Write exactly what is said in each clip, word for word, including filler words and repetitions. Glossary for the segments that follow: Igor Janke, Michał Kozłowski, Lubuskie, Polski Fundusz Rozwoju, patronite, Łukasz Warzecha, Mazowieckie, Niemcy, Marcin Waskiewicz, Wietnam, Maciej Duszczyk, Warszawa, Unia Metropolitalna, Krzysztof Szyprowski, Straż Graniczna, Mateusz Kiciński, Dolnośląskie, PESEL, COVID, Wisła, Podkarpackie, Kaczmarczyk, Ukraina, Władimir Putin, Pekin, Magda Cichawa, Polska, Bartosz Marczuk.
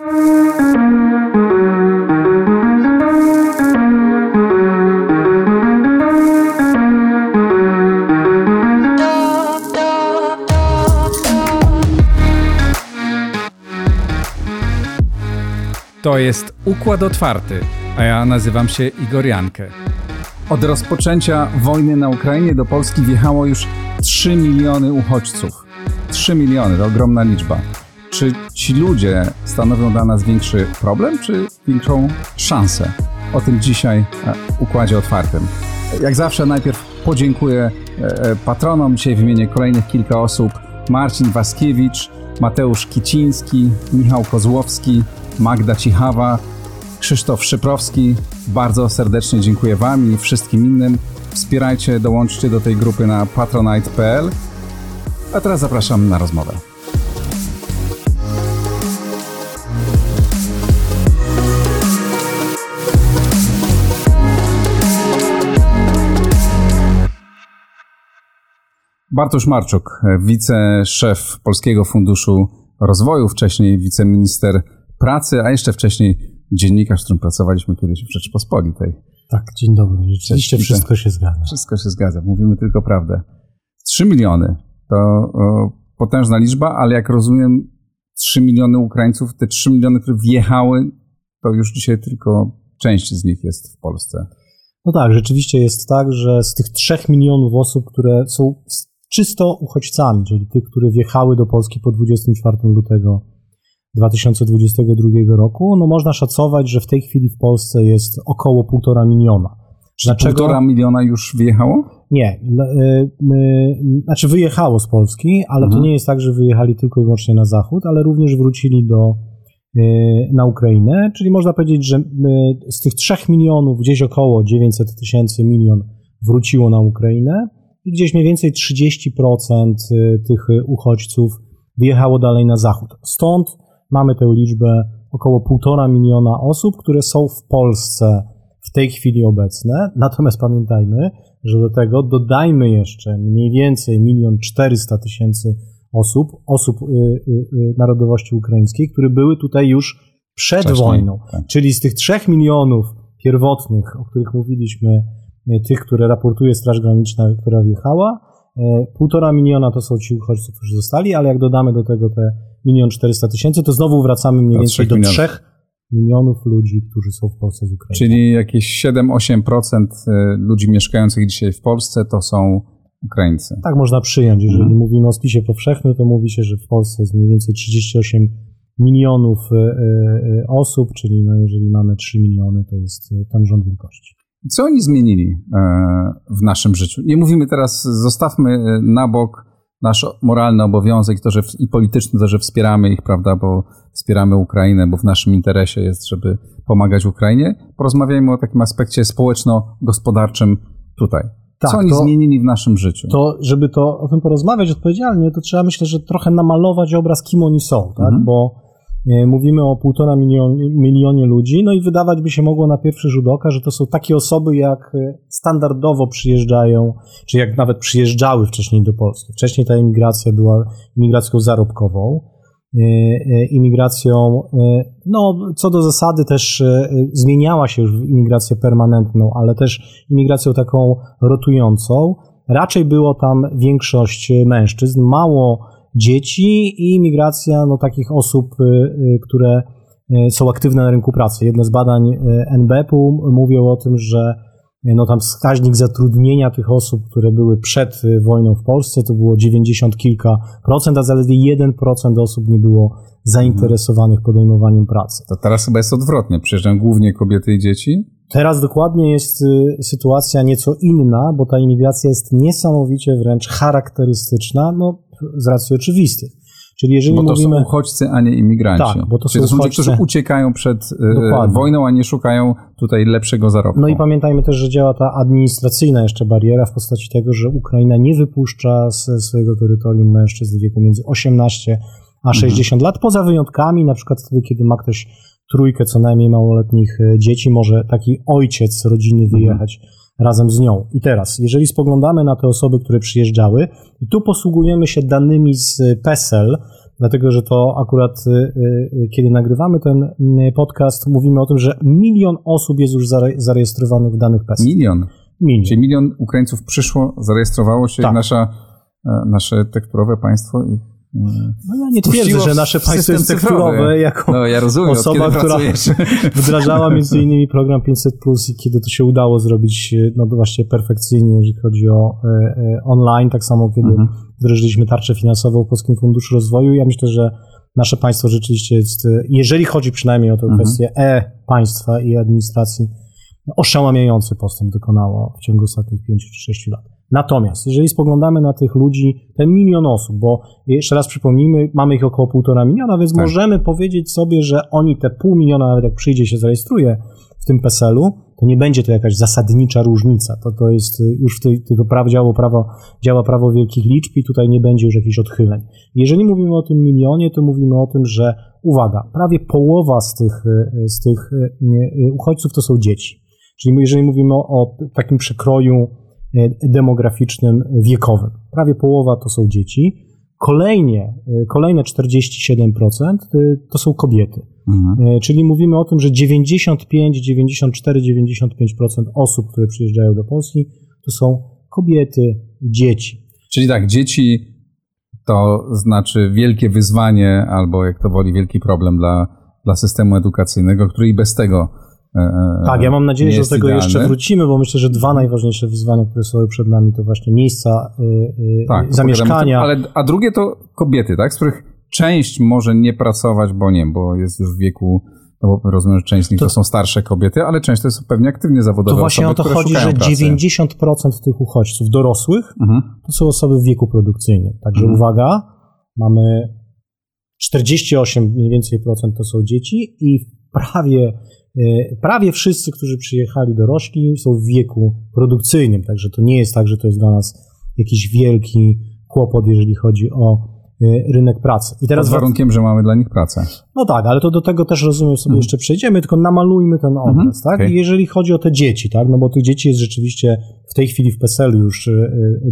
To jest Układ Otwarty, a ja nazywam się Igor Janke. Od rozpoczęcia wojny na Ukrainie do Polski wjechało już trzy miliony uchodźców. trzy miliony to ogromna liczba. Czy ci ludzie stanowią dla nas większy problem, czy większą szansę? O tym dzisiaj w Układzie Otwartym. Jak zawsze najpierw podziękuję patronom. Dzisiaj wymienię kolejnych kilka osób. Marcin Waskiewicz, Mateusz Kiciński, Michał Kozłowski, Magda Cichawa, Krzysztof Szyprowski. Bardzo serdecznie dziękuję Wam i wszystkim innym. Wspierajcie, dołączcie do tej grupy na patronite kropka pe el. A teraz zapraszam na rozmowę. Bartosz Marczuk, wiceszef Polskiego Funduszu Rozwoju, wcześniej wiceminister pracy, a jeszcze wcześniej dziennikarz, z którym pracowaliśmy kiedyś w Rzeczpospolitej. Tak, dzień dobry. Rzeczywiście Cześć, wszystko się zgadza. Wszystko się zgadza, mówimy tylko prawdę. Trzy miliony to o, potężna liczba, ale jak rozumiem trzy miliony Ukraińców, te trzy miliony, które wjechały, to już dzisiaj tylko część z nich jest w Polsce. No tak, rzeczywiście jest tak, że z tych trzech milionów osób, które są czysto uchodźcami, czyli tych, które wjechały do Polski po dwudziestego czwartego lutego dwa tysiące dwudziestego drugiego roku, no można szacować, że w tej chwili w Polsce jest około półtora miliona. Dlaczego? Półtora miliona już wyjechało? Nie, y, y, y, znaczy wyjechało z Polski, ale mhm. to nie jest tak, że wyjechali tylko i wyłącznie na zachód, ale również wrócili do, y, na Ukrainę, czyli można powiedzieć, że y, z tych trzech milionów gdzieś około dziewięćset tysięcy, milion wróciło na Ukrainę i gdzieś mniej więcej trzydzieści procent tych uchodźców wyjechało dalej na zachód. Stąd mamy tę liczbę około półtora miliona osób, które są w Polsce w tej chwili obecne. Natomiast pamiętajmy, że do tego dodajmy jeszcze mniej więcej milion czterysta tysięcy osób, osób y, y, narodowości ukraińskiej, które były tutaj już przed Wcześniej, wojną. Tak. Czyli z tych trzech milionów pierwotnych, o których mówiliśmy, tych, które raportuje Straż Graniczna, która wjechała, półtora miliona to są ci uchodźcy, którzy zostali, ale jak dodamy do tego te milion czterysta tysięcy, to znowu wracamy mniej więcej do trzech milionów ludzi, którzy są w Polsce z Ukrainy. Czyli jakieś siedem do ośmiu procent ludzi mieszkających dzisiaj w Polsce to są Ukraińcy. Tak można przyjąć. Jeżeli mhm. mówimy o spisie powszechnym, to mówi się, że w Polsce jest mniej więcej trzydzieści osiem milionów osób, czyli no jeżeli mamy trzy miliony, to jest ten rząd wielkości. Co oni zmienili w naszym życiu? Nie mówimy teraz, zostawmy na bok nasz moralny obowiązek to, że w, i polityczny, to, że wspieramy ich, prawda, bo wspieramy Ukrainę, bo w naszym interesie jest, żeby pomagać Ukrainie. Porozmawiajmy o takim aspekcie społeczno-gospodarczym tutaj. Tak, co oni to, zmienili w naszym życiu? To, żeby to o tym porozmawiać odpowiedzialnie, to trzeba, myślę, że trochę namalować obraz, kim oni są, tak? Mhm. Bo mówimy o półtora milion, milionie ludzi, no i wydawać by się mogło na pierwszy rzut oka, że to są takie osoby, jak standardowo przyjeżdżają, czy jak nawet przyjeżdżały wcześniej do Polski. Wcześniej ta imigracja była imigracją zarobkową, imigracją, no co do zasady też zmieniała się już w imigrację permanentną, ale też imigracją taką rotującą. Raczej było tam większość mężczyzn, mało dzieci i migracja no, takich osób, które są aktywne na rynku pracy. Jedne z badań en be pe u mówią o tym, że no, tam wskaźnik zatrudnienia tych osób, które były przed wojną w Polsce, to było dziewięćdziesiąt kilka procent, a zaledwie jeden procent osób nie było zainteresowanych podejmowaniem pracy. To teraz chyba jest odwrotnie, przyjeżdżają głównie kobiety i dzieci? Teraz dokładnie jest sytuacja nieco inna, bo ta imigracja jest niesamowicie wręcz charakterystyczna, no z racji oczywistych. Czyli jeżeli bo to mówimy... są uchodźcy, a nie imigranci. Tak, bo to Czyli są, to są uchodźcy... ludzie, którzy uciekają przed Dokładnie. wojną, a nie szukają tutaj lepszego zarobku. No i pamiętajmy też, że działa ta administracyjna jeszcze bariera w postaci tego, że Ukraina nie wypuszcza ze swojego terytorium mężczyzn w wieku między osiemnaście a sześćdziesiąt mhm. lat, poza wyjątkami, na przykład wtedy, kiedy ma ktoś trójkę co najmniej małoletnich dzieci, może taki ojciec rodziny wyjechać mhm. razem z nią. I teraz, jeżeli spoglądamy na te osoby, które przyjeżdżały, i tu posługujemy się danymi z PESEL, dlatego że to akurat kiedy nagrywamy ten podcast, mówimy o tym, że milion osób jest już zarejestrowanych w danych PESEL. Milion? Milion. Czyli milion Ukraińców przyszło, zarejestrowało się tak. I nasza, nasze tekturowe państwo i... No ja nie twierdzę, że nasze państwo jest tekturowe jako no, ja rozumiem, osoba, która pracujesz? Wdrażała między innymi program pięćset plus i kiedy to się udało zrobić no właśnie perfekcyjnie, jeżeli chodzi o e, e, online, tak samo kiedy mhm. wdrożyliśmy tarczę finansową Polskim Funduszu Rozwoju. Ja myślę, że nasze państwo rzeczywiście jest, jeżeli chodzi przynajmniej o tę mhm. kwestię e-państwa i administracji, oszałamiający postęp dokonało w ciągu ostatnich pięciu czy sześciu lat. Natomiast, jeżeli spoglądamy na tych ludzi, ten milion osób, bo jeszcze raz przypomnijmy, mamy ich około półtora miliona, więc tak. możemy powiedzieć sobie, że oni te pół miliona, nawet jak przyjdzie się zarejestruje w tym PESEL-u, to nie będzie to jakaś zasadnicza różnica. To, to jest już w tej, to prawo, działo prawo, działa prawo wielkich liczb i tutaj nie będzie już jakichś odchyleń. Jeżeli mówimy o tym milionie, to mówimy o tym, że uwaga, prawie połowa z tych, z tych uchodźców to są dzieci. Czyli jeżeli mówimy o takim przekroju demograficznym, wiekowym. Prawie połowa to są dzieci. Kolejnie, kolejne czterdzieści siedem procent to są kobiety. Mhm. Czyli mówimy o tym, że dziewięćdziesiąt pięć, dziewięćdziesiąt cztery, dziewięćdziesiąt pięć procent osób, które przyjeżdżają do Polski, to są kobiety i dzieci. Czyli tak, dzieci to znaczy wielkie wyzwanie albo jak to woli wielki problem dla, dla systemu edukacyjnego, który i bez tego tak, ja mam nadzieję, że do tego idealny. Jeszcze wrócimy, bo myślę, że dwa najważniejsze wyzwania, które są przed nami, to właśnie miejsca yy, tak, zamieszkania. Ale, a drugie to kobiety, tak, z których część może nie pracować, bo nie, bo jest już w wieku, no bo rozumiem, że część z nich to, to są starsze kobiety, ale część to jest pewnie aktywnie zawodowe osoby, które szukają pracy. To właśnie o to chodzi, że dziewięćdziesiąt procent tych uchodźców dorosłych mhm. to są osoby w wieku produkcyjnym. Także mhm. uwaga, mamy czterdzieści osiem mniej więcej procent to są dzieci i prawie Prawie wszyscy, którzy przyjechali dorośli, są w wieku produkcyjnym, także to nie jest tak, że to jest dla nas jakiś wielki kłopot, jeżeli chodzi o rynek pracy. I teraz pod warunkiem, w... że mamy dla nich pracę. No tak, ale to do tego też rozumiem sobie mhm. jeszcze przejdziemy, tylko namalujmy ten obraz, mhm, tak? Okay. I jeżeli chodzi o te dzieci, tak? No bo tych dzieci jest rzeczywiście w tej chwili w PESEL-u już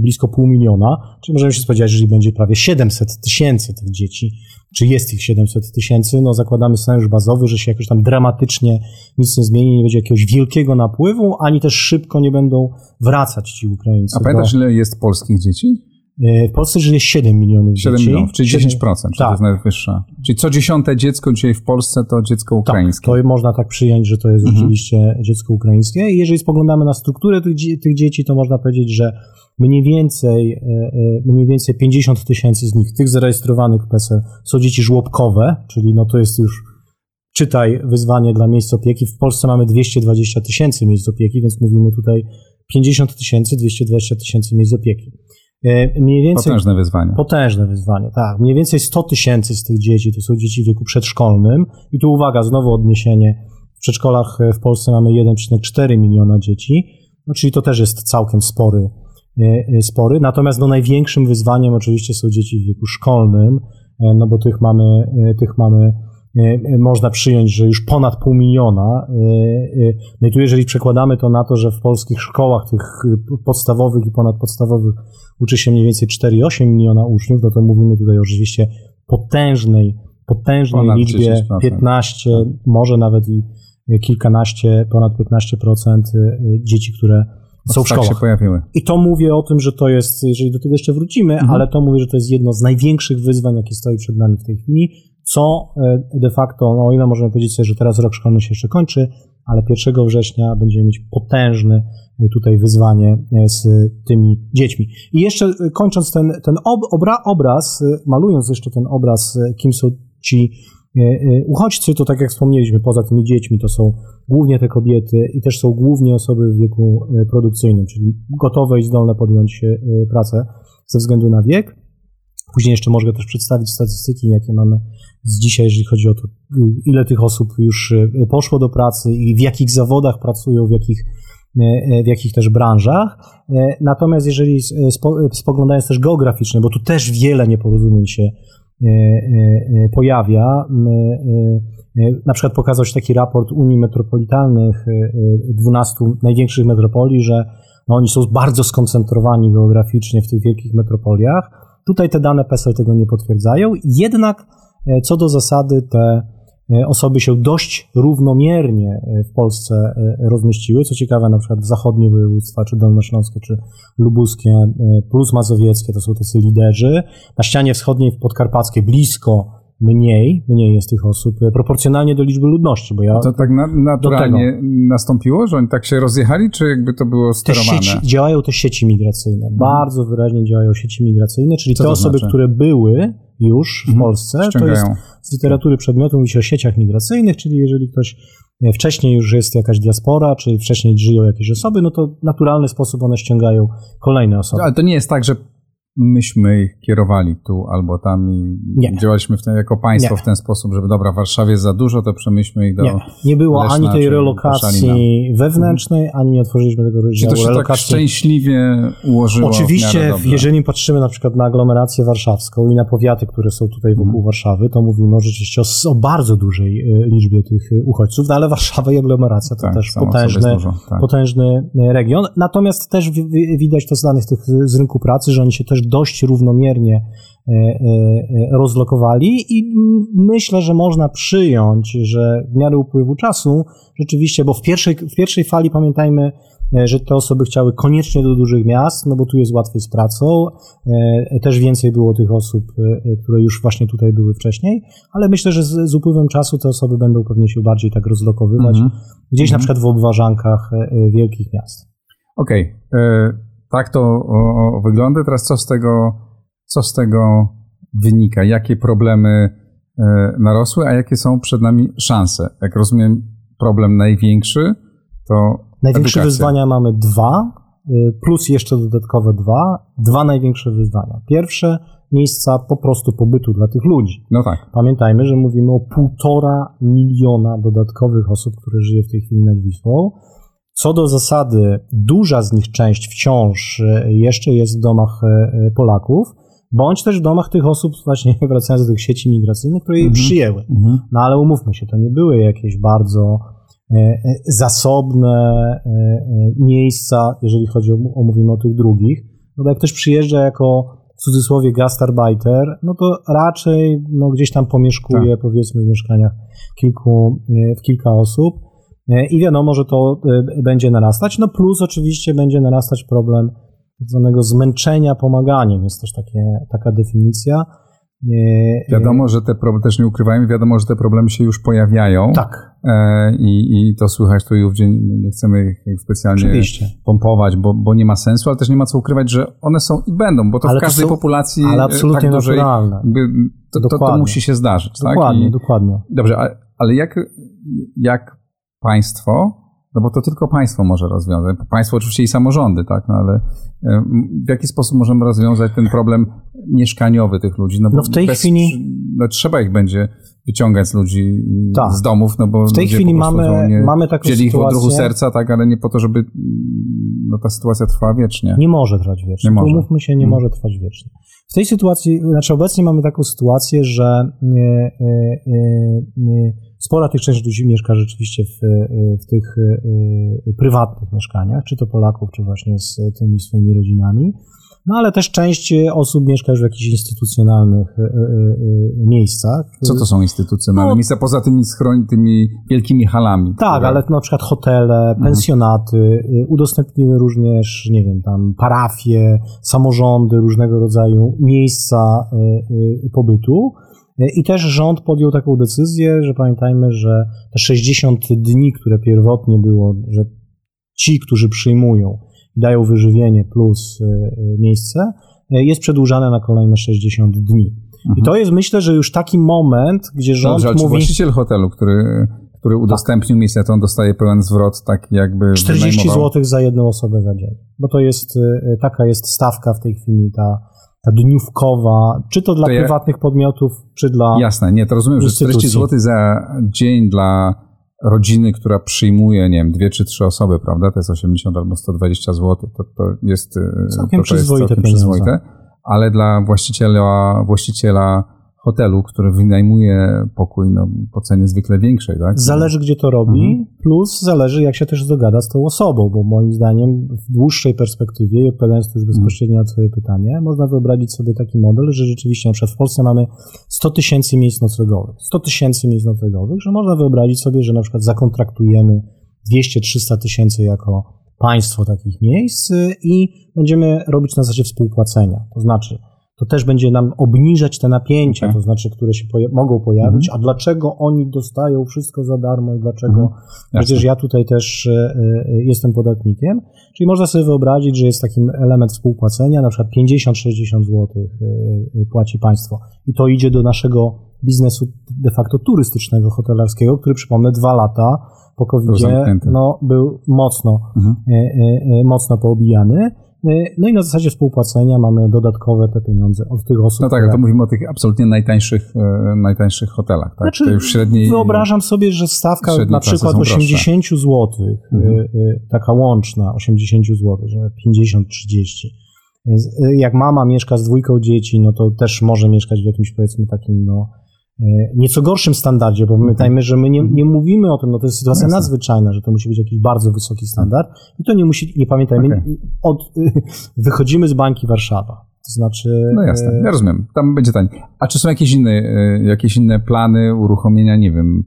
blisko pół miliona, czyli możemy się spodziewać, że będzie prawie siedemset tysięcy tych dzieci. Czy jest ich siedemset tysięcy? No zakładamy scenariusz bazowy, że się jakoś tam dramatycznie nic nie zmieni, nie będzie jakiegoś wielkiego napływu, ani też szybko nie będą wracać ci Ukraińcy. A pamiętasz, do... ile jest polskich dzieci? W Polsce żyje siedem milionów siedem dzieci. Milionów, czyli dziesięć procent, tak. Czyli to jest najwyższa. Czyli co dziesiąte dziecko dzisiaj w Polsce to dziecko ukraińskie. Tak, to można tak przyjąć, że to jest mhm. rzeczywiście dziecko ukraińskie. I jeżeli spoglądamy na strukturę tych, tych dzieci, to można powiedzieć, że mniej więcej, mniej więcej pięćdziesiąt tysięcy z nich, tych zarejestrowanych w PESEL, są dzieci żłobkowe, czyli no to jest już, czytaj, wyzwanie dla miejsc opieki. W Polsce mamy dwieście dwadzieścia tysięcy miejsc opieki, więc mówimy tutaj pięćdziesiąt tysięcy, dwieście dwadzieścia tysięcy miejsc opieki. Mniej więcej, potężne wyzwanie. Potężne wyzwanie, tak. Mniej więcej sto tysięcy z tych dzieci to są dzieci w wieku przedszkolnym. I tu uwaga, znowu odniesienie. W przedszkolach w Polsce mamy jeden przecinek cztery miliona dzieci, no, czyli to też jest całkiem spory, spory. Natomiast no, największym wyzwaniem oczywiście są dzieci w wieku szkolnym, no bo tych mamy, tych mamy można przyjąć, że już ponad pół miliona. No i tu jeżeli przekładamy to na to, że w polskich szkołach tych podstawowych i ponadpodstawowych uczy się mniej więcej cztery przecinek osiem miliona uczniów, no to mówimy tutaj oczywiście potężnej, potężnej ponad liczbie, dziesięć procent. piętnaście, może nawet i kilkanaście, ponad piętnaście procent dzieci, które są w szkołach. Się pojawiły. I to mówię o tym, że to jest, jeżeli do tego jeszcze wrócimy, mhm. ale to mówię, że to jest jedno z największych wyzwań, jakie stoi przed nami w tej chwili, co de facto, no o ile możemy powiedzieć sobie, że teraz rok szkolny się jeszcze kończy, ale pierwszego września będziemy mieć potężne tutaj wyzwanie z tymi dziećmi. I jeszcze kończąc ten, ten obra, obraz, malując jeszcze ten obraz, kim są ci uchodźcy, to tak jak wspomnieliśmy, poza tymi dziećmi to są głównie te kobiety i też są głównie osoby w wieku produkcyjnym, czyli gotowe i zdolne podjąć pracę ze względu na wiek. Później jeszcze mogę też przedstawić statystyki, jakie mamy z dzisiaj, jeżeli chodzi o to, ile tych osób już poszło do pracy i w jakich zawodach pracują, w jakich, w jakich też branżach. Natomiast jeżeli spoglądając też geograficznie, bo tu też wiele nieporozumień się pojawia, na przykład pokazał się taki raport Unii Metropolitalnych dwunastu największych metropolii, że no oni są bardzo skoncentrowani geograficznie w tych wielkich metropoliach, Tutaj te dane PESEL tego nie potwierdzają, jednak co do zasady te osoby się dość równomiernie w Polsce rozmieściły. Co ciekawe, na przykład zachodnie województwa, czy dolnośląskie, czy lubuskie, plus mazowieckie, to są tacy liderzy. Na ścianie wschodniej w Podkarpackie blisko mniej, mniej jest tych osób proporcjonalnie do liczby ludności, bo ja... To tak na, naturalnie nastąpiło, że oni tak się rozjechali, czy jakby to było sterowane? Te sieci, działają te sieci migracyjne, hmm. bardzo wyraźnie działają sieci migracyjne, czyli Co te to osoby, znaczy? które były już w hmm. Polsce, ściągają. To jest z literatury przedmiotu, mówi się o sieciach migracyjnych, czyli jeżeli ktoś wcześniej już jest jakaś diaspora, czy wcześniej żyją jakieś osoby, no to w naturalny sposób one ściągają kolejne osoby. Ale to nie jest tak, że myśmy ich kierowali tu albo tam i nie. działaliśmy w ten, jako państwo nie. w ten sposób, żeby dobra, w Warszawie za dużo, to przemyślmy ich do Nie, nie było Leszna, ani tej relokacji wewnętrznej, ani nie otworzyliśmy tego rozdziału. Czy to się relokacji. tak szczęśliwie ułożyło? Oczywiście, jeżeli patrzymy na przykład na aglomerację warszawską i na powiaty, które są tutaj wokół hmm. Warszawy, to mówimy rzeczywiście o, o bardzo dużej liczbie tych uchodźców, no ale Warszawa i aglomeracja to tak, też potężny, dużo, tak. potężny region. Natomiast też widać to z danych tych z rynku pracy, że oni się też dość równomiernie rozlokowali i myślę, że można przyjąć, że w miarę upływu czasu rzeczywiście, bo w pierwszej, w pierwszej fali pamiętajmy, że te osoby chciały koniecznie do dużych miast, no bo tu jest łatwiej z pracą, też więcej było tych osób, które już właśnie tutaj były wcześniej, ale myślę, że z, z upływem czasu te osoby będą pewnie się bardziej tak rozlokowywać, mhm. gdzieś mhm. na przykład w obwarzankach wielkich miast. Okej. Okay. Tak to o, o, wygląda. Teraz co z tego, co z tego wynika? Jakie problemy e, narosły, a jakie są przed nami szanse? Jak rozumiem, problem największy to Największe edukacja. Wyzwania mamy dwa, plus jeszcze dodatkowe dwa. Dwa największe wyzwania. Pierwsze, miejsca po prostu pobytu dla tych ludzi. No tak. Pamiętajmy, że mówimy o półtora miliona dodatkowych osób, które żyje w tej chwili nad Wisłą. Co do zasady, duża z nich część wciąż jeszcze jest w domach Polaków, bądź też w domach tych osób, właśnie wracając do tych sieci migracyjnych, które je mm-hmm. przyjęły. Mm-hmm. No ale umówmy się, to nie były jakieś bardzo e, zasobne e, miejsca, jeżeli chodzi o, o, mówimy o tych drugich. No bo jak ktoś przyjeżdża jako w cudzysłowie gastarbeiter, no to raczej no, gdzieś tam pomieszkuje, tak. powiedzmy, w mieszkaniach kilku, w kilka osób. I wiadomo, że to będzie narastać, no plus oczywiście będzie narastać problem tak zwanego zmęczenia pomaganiem, jest też takie, taka definicja. Wiadomo, że te problemy, też nie ukrywajmy, wiadomo, że te problemy się już pojawiają. Tak. I, i to słychać tu i ówdzie, nie chcemy ich specjalnie oczywiście. pompować, bo, bo nie ma sensu, ale też nie ma co ukrywać, że one są i będą, bo to ale w każdej to są, populacji ale absolutnie tak dużej, to, to, to musi się zdarzyć. Dokładnie, tak? I, dokładnie. Dobrze, ale, ale jak, jak państwo, no bo to tylko państwo może rozwiązać, państwo oczywiście i samorządy, tak, no ale w jaki sposób możemy rozwiązać ten problem mieszkaniowy tych ludzi? No, bo no w tej bez, chwili... No trzeba ich będzie wyciągać z ludzi tak. z domów, no bo w tej chwili mamy, nie, mamy taką sytuację... Wzięli ich w odruchu serca, tak, ale nie po to, żeby no, ta sytuacja trwała wiecznie. Nie może trwać wiecznie. Nie Umówmy może. się, nie hmm. może trwać wiecznie. W tej sytuacji, znaczy obecnie mamy taką sytuację, że nie, nie, nie, spora tych części ludzi mieszka rzeczywiście w, w tych prywatnych mieszkaniach, czy to Polaków, czy właśnie z tymi swoimi rodzinami, no ale też część osób mieszka już w jakichś instytucjonalnych miejscach. Co to są instytucjonalne no, miejsca? Poza tymi schron- tymi wielkimi halami. Tak, które... ale na przykład hotele, pensjonaty, mhm. udostępniły również, nie wiem, tam parafie, samorządy, różnego rodzaju miejsca pobytu. I też rząd podjął taką decyzję, że pamiętajmy, że te sześćdziesiąt dni, które pierwotnie było, że ci, którzy przyjmują, dają wyżywienie plus miejsce, jest przedłużane na kolejne sześćdziesiąt dni. Mhm. I to jest, myślę, że już taki moment, gdzie rząd Dobrze, mówi... Czy właściciel hotelu, który, który udostępnił tak. miejsce, to on dostaje pełen zwrot, tak jakby czterdzieści złotych za jedną osobę za dzień. Bo to jest, taka jest stawka w tej chwili, ta... ta dniówkowa, czy to dla to ja, prywatnych podmiotów, czy dla Jasne, nie, to rozumiem, że czterdzieści złotych za dzień dla rodziny, która przyjmuje, nie wiem, dwie czy trzy osoby, prawda, to jest osiemdziesiąt albo sto dwadzieścia złotych, to, to jest całkiem, to, to przyzwoite, jest całkiem przyzwoite, ale dla właściciela, właściciela hotelu, który wynajmuje pokój no, po cenie zwykle większej. Tak? Zależy, gdzie to robi, mhm. plus zależy, jak się też dogada z tą osobą, bo moim zdaniem w dłuższej perspektywie, i odpowiadając tu już bezpośrednio mhm. na twoje pytanie, można wyobrazić sobie taki model, że rzeczywiście na przykład w Polsce mamy sto tysięcy miejsc noclegowych. sto tysięcy miejsc noclegowych, że można wyobrazić sobie, że na przykład zakontraktujemy dwieście trzysta tysięcy jako państwo takich miejsc i będziemy robić na zasadzie współpłacenia. To znaczy, to też będzie nam obniżać te napięcia, okay. to znaczy, które się poja- mogą pojawić, mm. a dlaczego oni dostają wszystko za darmo i dlaczego, mm. przecież ja tutaj też y, y, jestem podatnikiem. Czyli można sobie wyobrazić, że jest taki element współpłacenia, na przykład pięćdziesiąt sześćdziesiąt złotych y, y, płaci państwo i to idzie do naszego biznesu de facto turystycznego, hotelarskiego, który przypomnę dwa lata po kowidzie no, był mocno, mhm. y, y, y, mocno poobijany. No i na zasadzie współpłacenia mamy dodatkowe te pieniądze od tych osób. No tak, które... to mówimy o tych absolutnie najtańszych, najtańszych hotelach. Tak? Znaczy, to już średniej, wyobrażam sobie, że stawka na przykład osiemdziesiąt złotych, mhm. taka łączna osiemdziesiąt złotych, pięćdziesiąt trzydzieści. Jak mama mieszka z dwójką dzieci, no to też może mieszkać w jakimś powiedzmy takim no nieco gorszym standardzie, bo pamiętajmy, że my nie, nie mówimy o tym, no to jest sytuacja Jasne. nadzwyczajna, że to musi być jakiś bardzo wysoki standard i to nie musi, nie pamiętajmy, okay. od, wychodzimy z bańki Warszawa. To znaczy... No jasne, ja rozumiem, tam będzie taniej. A czy są jakieś inne, jakieś inne plany uruchomienia, nie wiem,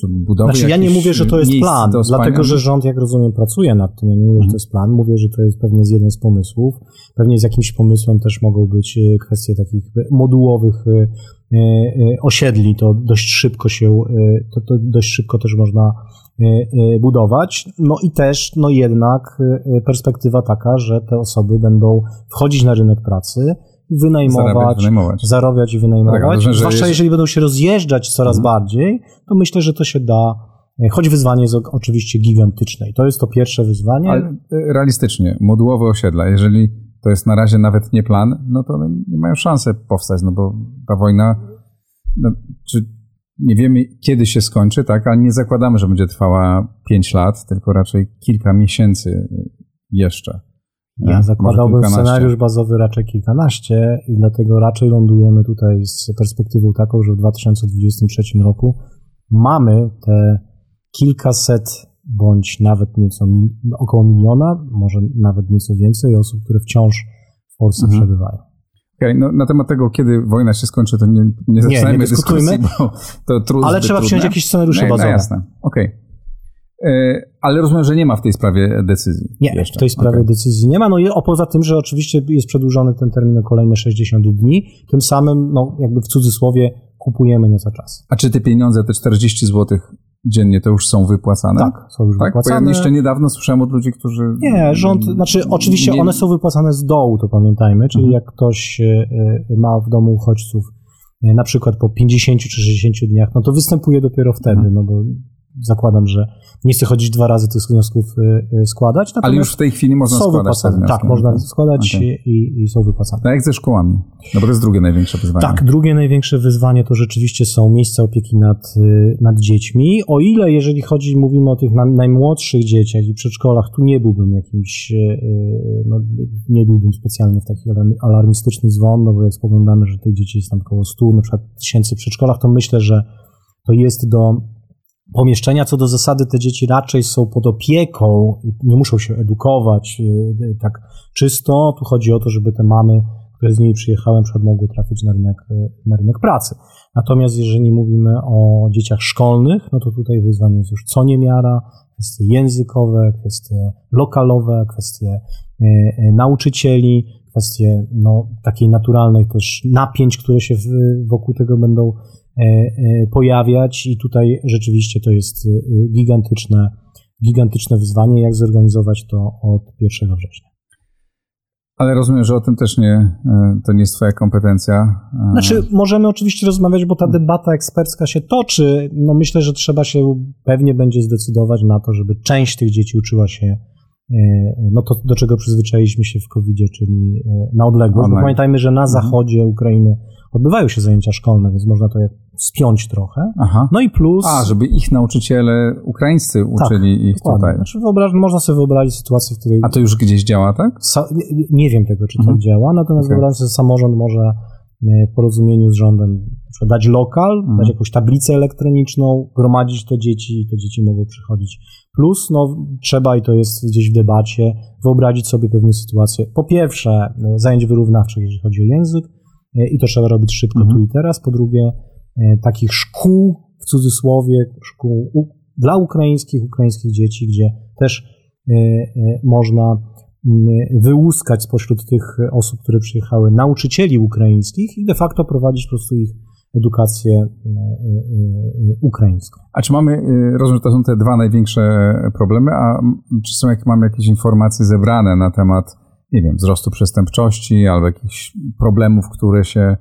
czy budowy Znaczy ja nie mówię, że to jest plan, dlatego, że rząd, jak rozumiem, pracuje nad tym, ja nie mówię, mhm. że to jest plan, mówię, że to jest pewnie z jeden z pomysłów, pewnie z jakimś pomysłem też mogą być kwestie takich modułowych osiedli, to dość szybko się, to, to dość szybko też można budować. No i też, no jednak perspektywa taka, że te osoby będą wchodzić na rynek pracy i wynajmować, zarabiać, wynajmować. zarabiać i wynajmować. Tak, rozumiem, zwłaszcza jeżeli jest... będą się rozjeżdżać coraz mhm. bardziej, to myślę, że to się da. Choć wyzwanie jest oczywiście gigantyczne i to jest to pierwsze wyzwanie. Ale realistycznie, modułowe osiedla, jeżeli to jest na razie nawet nie plan, no to nie mają szansy powstać, no bo ta wojna, no, czy nie wiemy kiedy się skończy, tak, ale nie zakładamy, że będzie trwała pięć lat, tylko raczej kilka miesięcy jeszcze. Ja zakładałbym scenariusz bazowy raczej kilkanaście i dlatego raczej lądujemy tutaj z perspektywą taką, że w dwa tysiące dwudziestym trzecim roku mamy te kilkaset bądź nawet nieco, około miliona, może nawet nieco więcej osób, które wciąż w Polsce mhm. przebywają. Okay, no, na temat tego, kiedy wojna się skończy, to nie, nie zaczynajmy nie, nie dyskusji, bo to trudne. Ale trzeba trudne. Przyjąć jakieś scenariusze no, bazowe. No jasne, okej. Okay. Ale rozumiem, że nie ma w tej sprawie decyzji. Nie, jeszcze. w tej sprawie okay. decyzji nie ma. No i o poza tym, że oczywiście jest przedłużony ten termin o kolejne sześćdziesiąt dni, tym samym, no jakby w cudzysłowie, kupujemy nieco czas. A czy te pieniądze, te czterdzieści złotych dziennie, to już są wypłacane? Tak, są już tak? wypłacane. Bo ja jeszcze niedawno słyszałem od ludzi, którzy... Nie, rząd, znaczy oczywiście nie... one są wypłacane z dołu, to pamiętajmy, czyli mhm. jak ktoś ma w domu uchodźców na przykład po pięćdziesięciu czy sześćdziesięciu dniach, no to występuje dopiero wtedy, mhm. no bo... Zakładam, że nie chcę chodzić dwa razy tych wniosków składać. Ale już w tej chwili można składać te wnioski. Tak, można składać okay. i, i są wypłacane. A jak ze szkołami? No bo to jest drugie największe wyzwanie. Tak, drugie największe wyzwanie to rzeczywiście są miejsca opieki nad, nad dziećmi. O ile jeżeli chodzi, mówimy o tych najmłodszych dzieciach i przedszkolach, tu nie byłbym jakimś, no nie byłbym specjalnie w taki alarmistyczny dzwon, no bo jak spoglądamy, że tych dzieci jest tam około stu, na przykład tysięcy przedszkolach, to myślę, że to jest do... pomieszczenia. Co do zasady te dzieci raczej są pod opieką, nie muszą się edukować tak czysto. Tu chodzi o to, żeby te mamy, które z nimi przyjechały, na przykład mogły trafić na rynek, na rynek pracy. Natomiast jeżeli mówimy o dzieciach szkolnych, no to tutaj wyzwanie jest już co niemiara, kwestie językowe, kwestie lokalowe, kwestie nauczycieli, kwestie no, takiej naturalnej też napięć, które się wokół tego będą pojawiać i tutaj rzeczywiście to jest gigantyczne, gigantyczne wyzwanie, jak zorganizować to od pierwszego września. Ale rozumiem, że o tym też nie, to nie jest twoja kompetencja. Znaczy, możemy oczywiście rozmawiać, bo ta debata ekspercka się toczy. No myślę, że trzeba się pewnie będzie zdecydować na to, żeby część tych dzieci uczyła się no to, do czego przyzwyczailiśmy się w covidzie, czyli na odległość. Bo pamiętajmy, że na zachodzie Ukrainy odbywają się zajęcia szkolne, więc można to spiąć trochę. Aha. No i plus... A, żeby ich nauczyciele ukraińscy uczyli tak, ich dokładnie. Tutaj. Znaczy wyobraż... Można sobie wyobrazić sytuację, w której... A to już gdzieś działa, tak? Sa... Nie wiem tego, czy to mhm. działa, natomiast okay. wyobrażam sobie, że samorząd może w porozumieniu z rządem dać lokal, hmm. dać jakąś tablicę elektroniczną, gromadzić te dzieci i te dzieci mogą przychodzić. Plus no, trzeba, i to jest gdzieś w debacie, wyobrazić sobie pewnie sytuację, po pierwsze zajęć wyrównawczych, jeżeli chodzi o język, i to trzeba robić szybko hmm. tu i teraz, po drugie takich szkół, w cudzysłowie, szkół u, dla ukraińskich, ukraińskich dzieci, gdzie też y, y, można wyłuskać spośród tych osób, które przyjechały, nauczycieli ukraińskich i de facto prowadzić po prostu ich edukację ukraińską. A czy mamy, rozumiem, że to są te dwa największe problemy, a czy są, jak mamy jakieś informacje zebrane na temat, nie wiem, wzrostu przestępczości albo jakichś problemów, które się,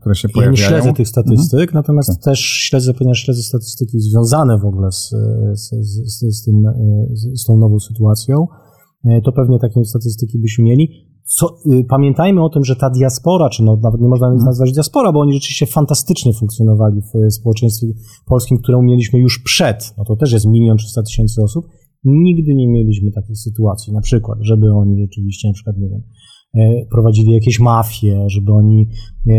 które się pojawiają? Ja nie śledzę tych statystyk, mhm. natomiast tak. też śledzę, ponieważ śledzę statystyki związane w ogóle z, z, z, z, tym, z tą nową sytuacją. To pewnie takie statystyki byśmy mieli. Co, y, pamiętajmy o tym, że ta diaspora, czy no, nawet nie można ich nazwać diaspora, bo oni rzeczywiście fantastycznie funkcjonowali w społeczeństwie polskim, które mieliśmy już przed, no to też jest milion trzysta tysięcy osób, nigdy nie mieliśmy takich sytuacji, na przykład, żeby oni rzeczywiście, na przykład, nie wiem, prowadzili jakieś mafie, żeby oni y, y,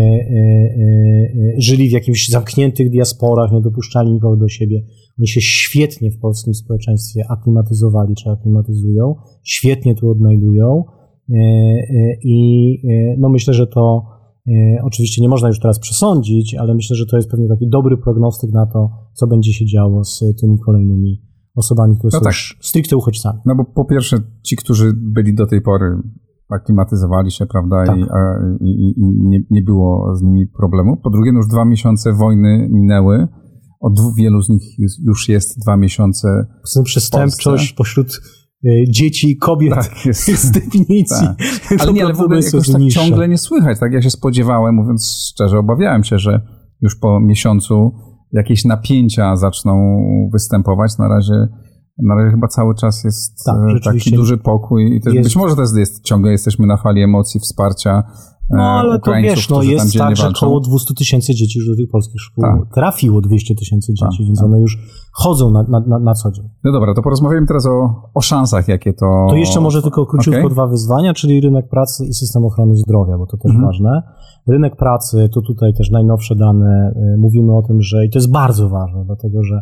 y, żyli w jakichś zamkniętych diasporach, nie dopuszczali nikogo do siebie. Oni się świetnie w polskim społeczeństwie aklimatyzowali, czy aklimatyzują, świetnie tu odnajdują i y, y, y, no myślę, że to y, oczywiście nie można już teraz przesądzić, ale myślę, że to jest pewnie taki dobry prognostyk na to, co będzie się działo z tymi kolejnymi osobami, które no są tak. już stricte uchodźcami. No bo po pierwsze ci, którzy byli do tej pory, aklimatyzowali się, prawda, tak. i, i, i nie, nie było z nimi problemu. Po drugie, no już dwa miesiące wojny minęły, od wielu z nich już jest dwa miesiące w przestępczość w pośród y, dzieci i kobiet tak, jest, z definicji. Tak. Ale nie, ale w ogóle jakoś tak ciągle nie słychać. Tak, ja się spodziewałem, mówiąc szczerze, obawiałem się, że już po miesiącu jakieś napięcia zaczną występować. Na razie Na razie chyba cały czas jest tak, taki duży pokój i też jest. Być może też jest, ciągle jesteśmy na fali emocji, wsparcia no, ale Ukraińców, to wiesz, no, jest tak, że około dwieście tysięcy dzieci już do tych polskich szkół tak. trafiło dwieście tysięcy dzieci, tak, więc tak. one już chodzą na, na, na, na co dzień. No dobra, to porozmawiamy teraz o, o szansach, jakie to... To jeszcze może tylko króciutko okay. dwa wyzwania, czyli rynek pracy i system ochrony zdrowia, bo to też mhm. ważne. Rynek pracy, to tutaj też najnowsze dane, mówimy o tym, że i to jest bardzo ważne, dlatego że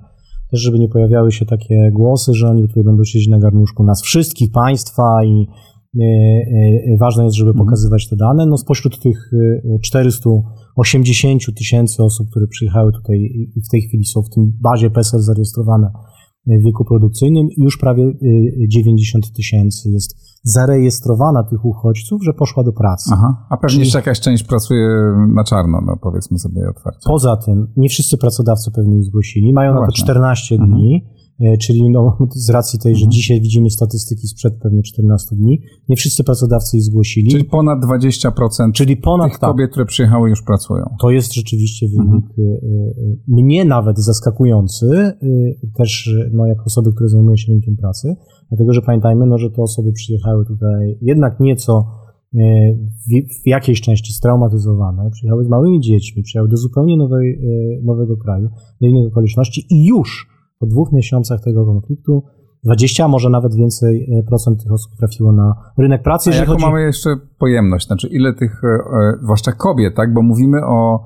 też, żeby nie pojawiały się takie głosy, że oni tutaj będą siedzieć na garnuszku nas wszystkich, państwa i y, y, ważne jest, żeby pokazywać te dane. No spośród tych czterysta osiemdziesiąt tysięcy osób, które przyjechały tutaj i w tej chwili są w tym bazie PESEL zarejestrowane w wieku produkcyjnym, już prawie dziewięćdziesiąt tysięcy jest zarejestrowana tych uchodźców, że poszła do pracy. Aha, a pewnie jeszcze jakaś część pracuje na czarno, no powiedzmy sobie otwarcie. Poza tym, nie wszyscy pracodawcy pewnie ich zgłosili, mają no na to czternaście mhm. dni, czyli no, z racji tej, że mhm. dzisiaj widzimy statystyki sprzed pewnie czternastu dni, nie wszyscy pracodawcy ich zgłosili. Czyli ponad dwadzieścia procent czyli ponad, tych kobiet, tak. które przyjechały, już pracują. To jest rzeczywiście wynik mhm. mnie nawet zaskakujący, też no, jak osoby, które zajmują się rynkiem pracy, dlatego, że pamiętajmy, no, że te osoby przyjechały tutaj jednak nieco w, w jakiejś części straumatyzowane, przyjechały z małymi dziećmi, przyjechały do zupełnie nowej, nowego kraju, do innych okoliczności i już po dwóch miesiącach tego konfliktu dwadzieścia, a może nawet więcej procent tych osób trafiło na rynek pracy. A jaką chodzi... mamy jeszcze pojemność? Znaczy ile tych, zwłaszcza kobiet, tak? Bo mówimy o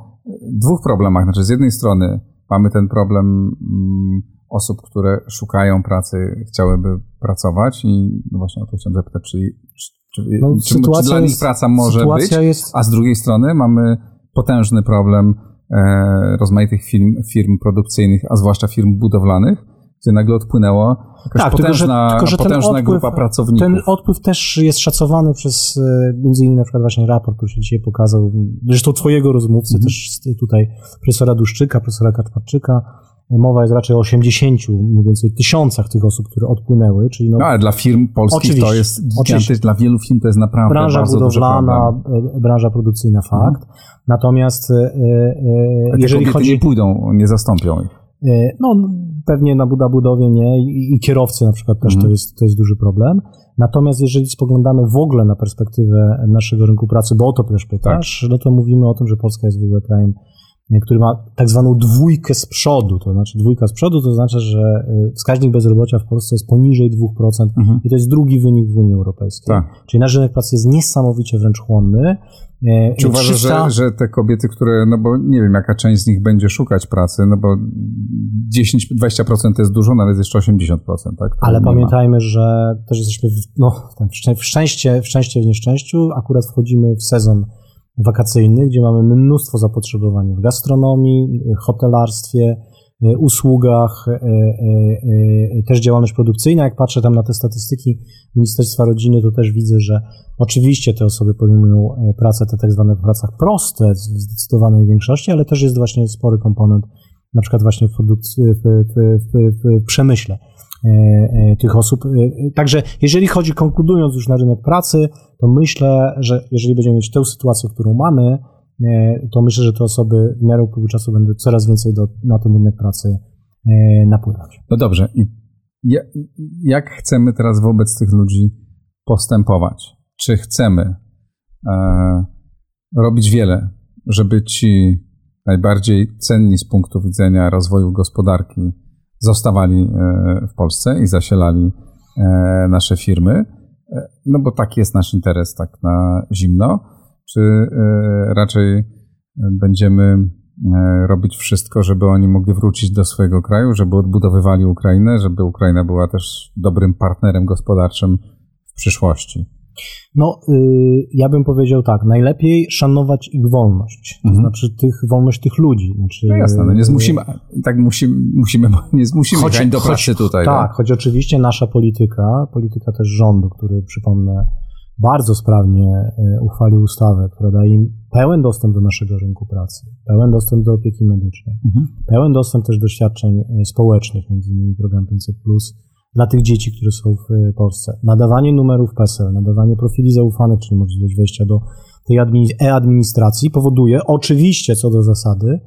dwóch problemach. Znaczy z jednej strony mamy ten problem... Mm, osób, które szukają pracy, chciałyby pracować i właśnie o to chciałem zapytać, czy, czy, czy, no, czy, czy dla nich praca może być, jest... a z drugiej strony mamy potężny problem e, rozmaitych firm, firm produkcyjnych, a zwłaszccza firm budowlanych, gdzie nagle odpłynęła jakaś tak, potężna, tylko, że, tylko, że potężna odpływ, grupa pracowników. Ten odpływ też jest szacowany przez między innymi na przykład właśnie raport, który się dzisiaj pokazał, zresztą twojego rozmówcy, mm. też tutaj profesora Duszczyka, profesora Kaczmarczyka. Mowa jest raczej o osiemdziesięciu mniej więcej tysiącach tych osób, które odpłynęły. Czyli no, no ale dla firm polskich to jest gigantyczne, dla wielu firm to jest naprawdę branża bardzo duży problem. Branża budowlana, branża produkcyjna, fakt. No. Natomiast e, jeżeli chodzi... Te nie pójdą, nie zastąpią ich. E, no pewnie na budowie nie i, i kierowcy na przykład też mm. to, jest, to jest duży problem. Natomiast jeżeli spoglądamy w ogóle na perspektywę naszego rynku pracy, bo o to też pytasz, tak. no to mówimy o tym, że Polska jest w ogóle krajem który ma tak zwaną dwójkę z przodu, to znaczy dwójka z przodu to znaczy, że wskaźnik bezrobocia w Polsce jest poniżej dwóch procent mhm. i to jest drugi wynik w Unii Europejskiej. Tak. Czyli nasz rynek pracy jest niesamowicie wręcz chłonny. Czy uważasz, trzysta... że, że te kobiety, które, no bo nie wiem, jaka część z nich będzie szukać pracy, no bo dziesięć do dwudziestu procent to jest dużo, nawet jeszcze osiemdziesiąt procent, tak? To ale pamiętajmy, ma. że też jesteśmy w, no, w szczęście, w szczęście, w nieszczęściu, akurat wchodzimy w sezon wakacyjny, gdzie mamy mnóstwo zapotrzebowań w gastronomii, hotelarstwie, usługach, też działalność produkcyjna. Jak patrzę tam na te statystyki Ministerstwa Rodziny, to też widzę, że oczywiście te osoby podejmują pracę, te tak zwane w pracach proste w zdecydowanej większości, ale też jest właśnie spory komponent, na przykład właśnie w, produkc- w, w, w, w przemyśle tych osób. Także jeżeli chodzi, konkludując już na rynek pracy, to myślę, że jeżeli będziemy mieć tę sytuację, którą mamy, to myślę, że te osoby w miarę upływu czasu będą coraz więcej do, na ten rynek pracy napływać. No dobrze. I jak chcemy teraz wobec tych ludzi postępować? Czy chcemy e, robić wiele, żeby ci najbardziej cenni z punktu widzenia rozwoju gospodarki zostawali w Polsce i zasielali nasze firmy, no bo taki jest nasz interes, tak na zimno, czy raczej będziemy robić wszystko, żeby oni mogli wrócić do swojego kraju, żeby odbudowywali Ukrainę, żeby Ukraina była też dobrym partnerem gospodarczym w przyszłości? No, yy, ja bym powiedział tak, najlepiej szanować ich wolność, to mhm. znaczy tych, wolność tych ludzi. Znaczy, no jasne, no nie zmusimy, i tak musimy, musimy nie zmusimy choć, do pracy choć, tutaj. Tak, no. Choć oczywiście nasza polityka, polityka też rządu, który, przypomnę, bardzo sprawnie uchwalił ustawę, która daje im pełen dostęp do naszego rynku pracy, pełen dostęp do opieki medycznej, mhm. pełen dostęp też do świadczeń społecznych, między innymi program pięćset plus, dla tych dzieci, które są w Polsce. Nadawanie numerów PESEL, nadawanie profili zaufanych, czyli możliwość wejścia do tej e-administracji powoduje oczywiście co do zasady,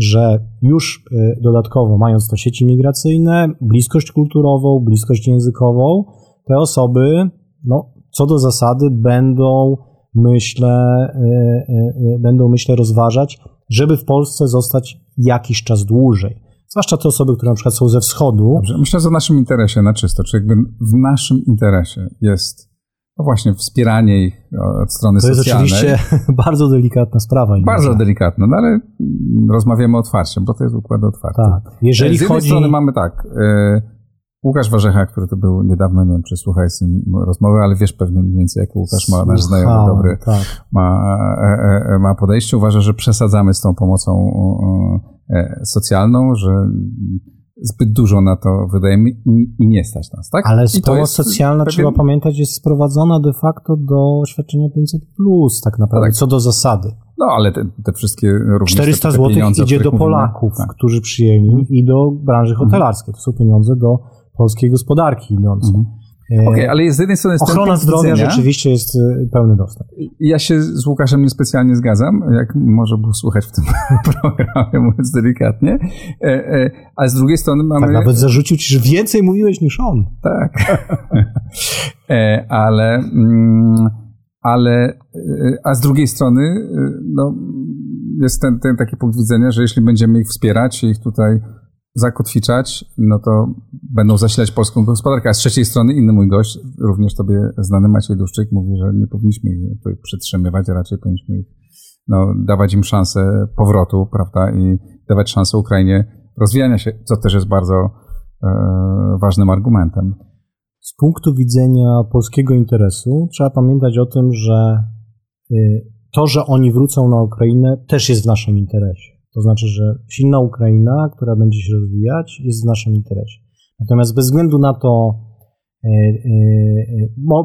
że już dodatkowo mając te sieci migracyjne, bliskość kulturową, bliskość językową, te osoby, no, co do zasady będą, myślę, będą, myślę, rozważać, żeby w Polsce zostać jakiś czas dłużej. Zwłaszcza te osoby, które na przykład są ze wschodu. Dobrze, myślę, że w naszym interesie, na czysto, czy jakby w naszym interesie jest, no właśnie, wspieranie ich od strony socjalnej. To jest socjalnej. Oczywiście bardzo delikatna sprawa. Bardzo inna. delikatna, no ale rozmawiamy otwarcie, bo to jest układ otwarty. Tak. Jeżeli z jednej chodzi... strony mamy tak, y, Łukasz Warzecha, który to był niedawno, nie wiem, czy słuchaj z nim rozmowy, ale wiesz pewnie mniej więcej, jak Łukasz ma, nasz znajomy dobry, tak. ma, e, e, ma podejście. Uważa, że przesadzamy z tą pomocą e, socjalną, że zbyt dużo na to wydajemy i, i nie stać nas, tak? Ale pomoc socjalna, pewien... trzeba pamiętać, jest sprowadzona de facto do świadczenia pięćset plus, tak naprawdę, tak. Co do zasady. No, ale te, te wszystkie... czterysta złotych idzie do Polaków, tak. którzy przyjęli mhm. i do branży hotelarskiej. To są pieniądze do polskiej gospodarki idące. Mhm. Okej, okay, ale jest z jednej strony... Ochrona zdrowia rzeczywiście jest pełny dostęp. Ja się z Łukaszem niespecjalnie zgadzam, jak może było słychać w tym programie, mówiąc delikatnie, a z drugiej strony mamy... Tak, nawet zarzucił ci, że więcej mówiłeś niż on. Tak, ale, ale... A z drugiej strony no, jest ten, ten taki punkt widzenia, że jeśli będziemy ich wspierać i ich tutaj... zakotwiczać, no to będą zasilać polską gospodarkę. A z trzeciej strony inny mój gość, również tobie znany Maciej Duszczyk, mówi, że nie powinniśmy ich tutaj przytrzymywać, a raczej powinniśmy ich, no, dawać im szansę powrotu, prawda, i dawać szansę Ukrainie rozwijania się, co też jest bardzo e, ważnym argumentem. Z punktu widzenia polskiego interesu trzeba pamiętać o tym, że to, że oni wrócą na Ukrainę, też jest w naszym interesie. To znaczy, że silna Ukraina, która będzie się rozwijać, jest w naszym interesie. Natomiast bez względu na to,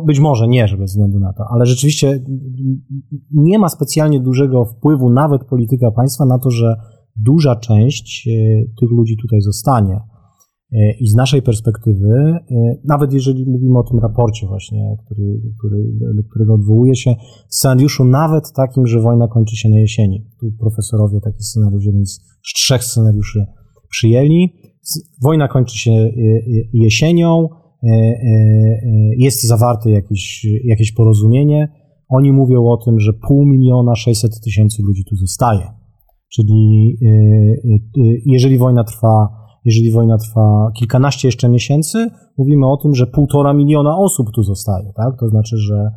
być może nie, że bez względu na to, ale rzeczywiście nie ma specjalnie dużego wpływu nawet polityka państwa na to, że duża część tych ludzi tutaj zostanie. I z naszej perspektywy, nawet jeżeli mówimy o tym raporcie właśnie, który, który, do którego odwołuje się, scenariuszu nawet takim, że wojna kończy się na jesieni. Tu profesorowie taki scenariusz, jeden z trzech scenariuszy przyjęli. Wojna kończy się jesienią, jest zawarte jakieś, jakieś porozumienie. Oni mówią o tym, że pół miliona sześćset tysięcy ludzi tu zostaje. Czyli jeżeli wojna trwa, jeżeli wojna trwa kilkanaście jeszcze miesięcy, mówimy o tym, że półtora miliona osób tu zostaje, tak? To znaczy, że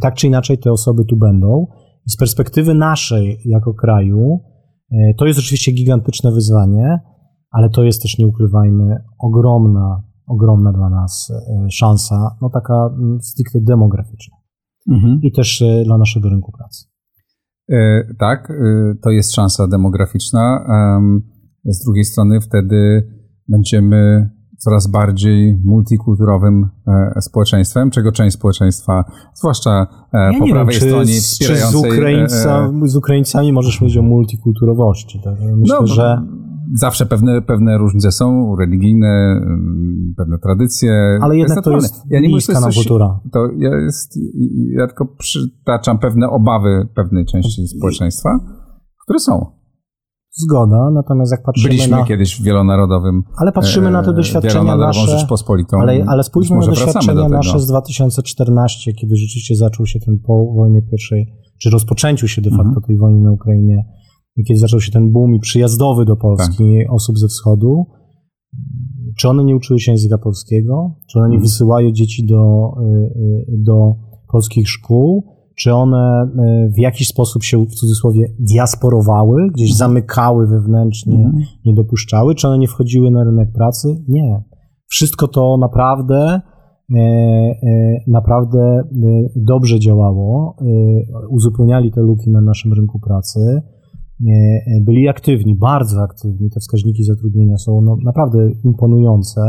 tak czy inaczej te osoby tu będą. I z perspektywy naszej jako kraju to jest oczywiście gigantyczne wyzwanie, ale to jest też, nie ukrywajmy, ogromna, ogromna dla nas szansa, no taka stricte demograficzna. Mhm. I też dla naszego rynku pracy. Yy, tak, yy, to jest szansa demograficzna. Yy, z drugiej strony wtedy będziemy coraz bardziej multikulturowym e, społeczeństwem, czego część społeczeństwa, zwłaszcza e, ja po prawej wiem, stronie z, wspierającej... Z, Ukraińca, e, z Ukraińcami możesz mówić o multikulturowości. Tak? Myślę, no, że... Zawsze pewne, pewne różnice są, religijne, pewne tradycje. Ale jednak to jest, to jest ja nie bliska nam kultura. To ja, jest, ja tylko przytaczam pewne obawy pewnej części społeczeństwa, które są. Zgoda, natomiast jak patrzymy Byliśmy na... kiedyś w wielonarodowym... Ale patrzymy na te doświadczenia nasze... Rzeczpospolitą. Ale, ale spójrzmy na doświadczenia do nasze z dwa tysiące czternastego, kiedy rzeczywiście zaczął się ten po wojnie pierwszej, czy rozpoczęciu się de facto mhm. tej wojny na Ukrainie, i kiedy zaczął się ten boom i przyjazdowy do Polski tak. osób ze wschodu. Czy one nie uczyły się języka polskiego? Czy one nie mhm. wysyłają dzieci do, do polskich szkół? Czy one w jakiś sposób się, w cudzysłowie, diasporowały, gdzieś zamykały wewnętrznie, mm. nie dopuszczały? Czy one nie wchodziły na rynek pracy? Nie. Wszystko to naprawdę, naprawdę dobrze działało. Uzupełniali te luki na naszym rynku pracy. Byli aktywni, bardzo aktywni. Te wskaźniki zatrudnienia są no, naprawdę imponujące.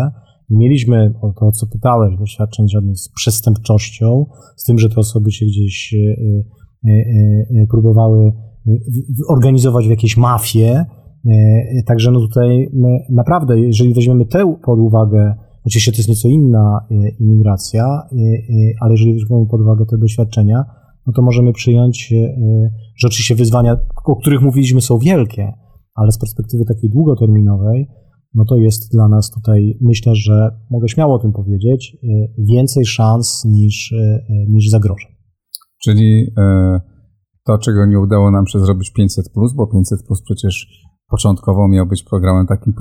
Nie mieliśmy, o to co pytałeś, doświadczeń żadnych z przestępczością, z tym, że te osoby się gdzieś próbowały organizować w jakiejś mafie. Także no tutaj naprawdę, jeżeli weźmiemy tę pod uwagę, oczywiście to jest nieco inna imigracja, ale jeżeli weźmiemy pod uwagę te doświadczenia, no to możemy przyjąć, że oczywiście wyzwania, o których mówiliśmy, są wielkie, ale z perspektywy takiej długoterminowej, no to jest dla nas tutaj, myślę, że mogę śmiało o tym powiedzieć, więcej szans niż, niż zagrożeń. Czyli to, czego nie udało nam się zrobić pięćset plus, bo pięćset plus przecież początkowo miał być programem takim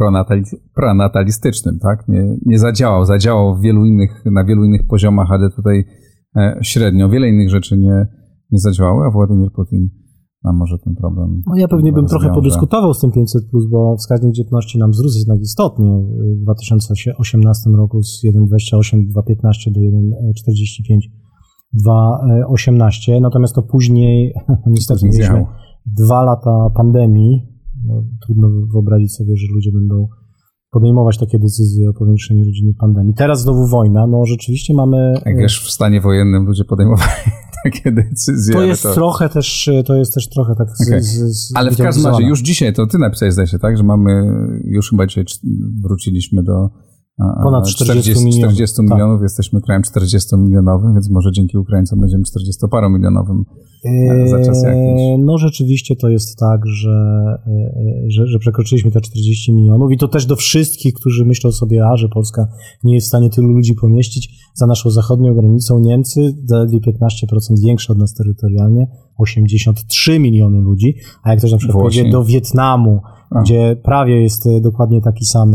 pranatalistycznym, tak? Nie, nie zadziałał, zadziałał w wielu innych, na wielu innych poziomach, ale tutaj średnio. Wiele innych rzeczy nie, nie zadziałało, a Władimir Putin nam może ten problem... No ja pewnie bym trochę podyskutował z tym pięćset plus, bo wskaźnik dzietności nam wzrósł jednak istotnie w dwa tysiące osiemnastego roku z jeden przecinek dwadzieścia osiem, dwa przecinek piętnaście do jeden przecinek czterdzieści pięć, dwa przecinek osiemnaście. Natomiast to później, niestety mieliśmy dwa lata pandemii. No, trudno wyobrazić sobie, że ludzie będą podejmować takie decyzje o powiększeniu rodziny w pandemii. Teraz znowu wojna, no rzeczywiście mamy... Jak wiesz, w stanie wojennym ludzie podejmowali takie decyzje. To jest to... trochę też, to jest też trochę tak... Z, okay. z, z, ale w każdym razie już dzisiaj, to ty napisałeś, zdaje się, tak, że mamy, już chyba dzisiaj wróciliśmy do... Ponad czterdziestu milionów. czterdziestu milionów, tak. Jesteśmy krajem czterdziestomilionowym, więc może dzięki Ukraińcom będziemy czterdziestoparomilionowym za czas jakiś. No rzeczywiście to jest tak, że, że, że przekroczyliśmy te czterdzieści milionów i to też do wszystkich, którzy myślą sobie, a że Polska nie jest w stanie tylu ludzi pomieścić. Za naszą zachodnią granicą Niemcy zaledwie piętnaście procent większe od nas terytorialnie, osiemdziesiąt trzy miliony ludzi, a jak ktoś na przykład pójdzie do Wietnamu, a. gdzie prawie jest dokładnie taki sam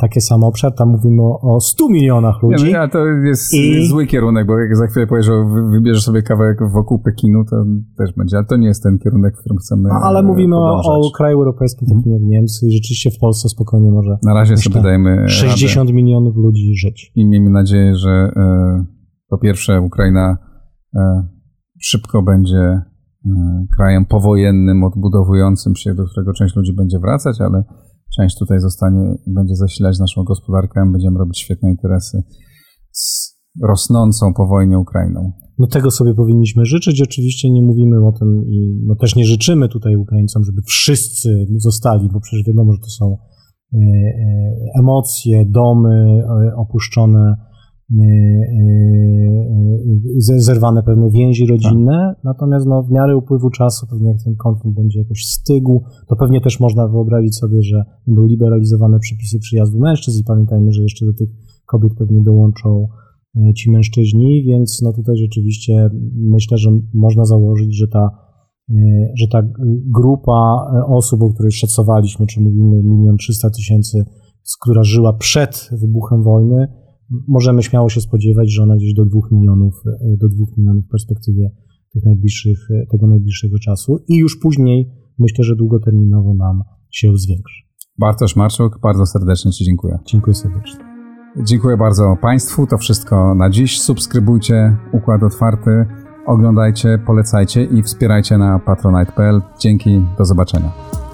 takie sam obszar, tam mówimy o stu milionach ludzi. Ja, to jest I... zły kierunek, bo jak za chwilę powiesz, że wybierzesz sobie kawałek wokół Pekinu, to też będzie, ale to nie jest ten kierunek, w którym chcemy podążać. Ale mówimy o, o kraju europejskim, takim jak Niemcy i rzeczywiście w Polsce spokojnie może na razie myślę, sobie dajmy sześćdziesiąt radę. Milionów ludzi żyć. I miejmy nadzieję, że e, po pierwsze Ukraina e, szybko będzie e, krajem powojennym, odbudowującym się, do którego część ludzi będzie wracać, ale część tutaj zostanie, będzie zasilać naszą gospodarkę, będziemy robić świetne interesy z rosnącą po wojnie Ukrainą. No tego sobie powinniśmy życzyć, oczywiście nie mówimy o tym i no też nie życzymy tutaj Ukraińcom, żeby wszyscy zostali, bo przecież wiadomo, że to są emocje, domy opuszczone, zerwane pewne więzi rodzinne, tak. Natomiast no, w miarę upływu czasu, pewnie jak ten konflikt będzie jakoś stygł, to pewnie też można wyobrazić sobie, że będą liberalizowane przepisy przyjazdu mężczyzn i pamiętajmy, że jeszcze do tych kobiet pewnie dołączą ci mężczyźni, więc no tutaj rzeczywiście myślę, że można założyć, że ta że ta grupa osób, o której szacowaliśmy, czy mówimy milion trzysta tysięcy, która żyła przed wybuchem wojny, możemy śmiało się spodziewać, że ona gdzieś do dwóch milionów, do dwóch milionów w perspektywie tych najbliższych, tego najbliższego czasu i już później myślę, że długoterminowo nam się zwiększy. Bartosz Marczuk, bardzo serdecznie Ci dziękuję. Dziękuję serdecznie. Dziękuję bardzo Państwu, to wszystko na dziś. Subskrybujcie Układ Otwarty, oglądajcie, polecajcie i wspierajcie na patronite kropka p l. Dzięki, do zobaczenia.